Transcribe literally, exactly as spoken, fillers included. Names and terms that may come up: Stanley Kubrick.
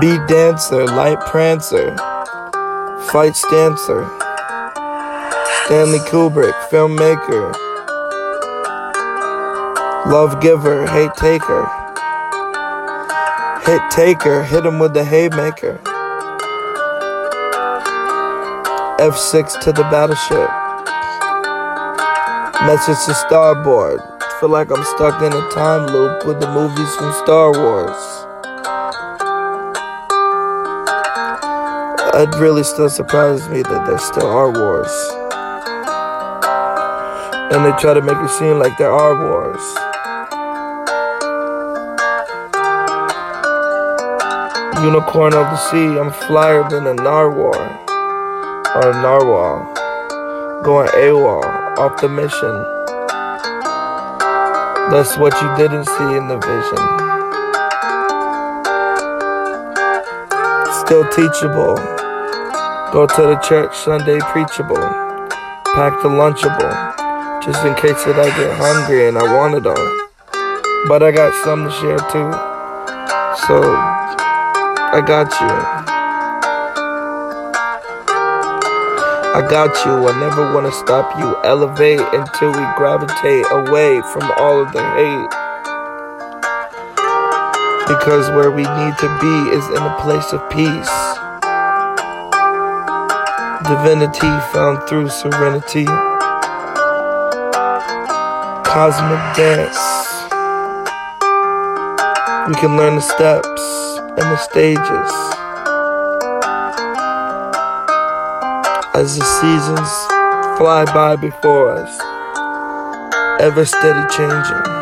Beat dancer, light prancer, fight stancer, Stanley Kubrick, filmmaker, love giver, hate taker, hit taker, hit him with the haymaker, F six to the battleship, message to starboard, feel like I'm stuck in a time loop with the movies from Star Wars. It really still surprises me that there still are wars. And they try to make it seem like there are wars. Unicorn of the sea, I'm flyer than a narwhal. Or a narwhal. Going AWOL, off the mission. That's what you didn't see in the vision. Still teachable. Go to the church Sunday, preachable. Pack the Lunchable, just in case that I get hungry and I want it all. But I got some to share too, so I got you. I got you, I never want to stop you. Elevate until we gravitate away from all of the hate. Because where we need to be is in a place of peace. Divinity found through serenity. Cosmic dance. We can learn the steps and the stages as the seasons fly by before us, ever steady changing.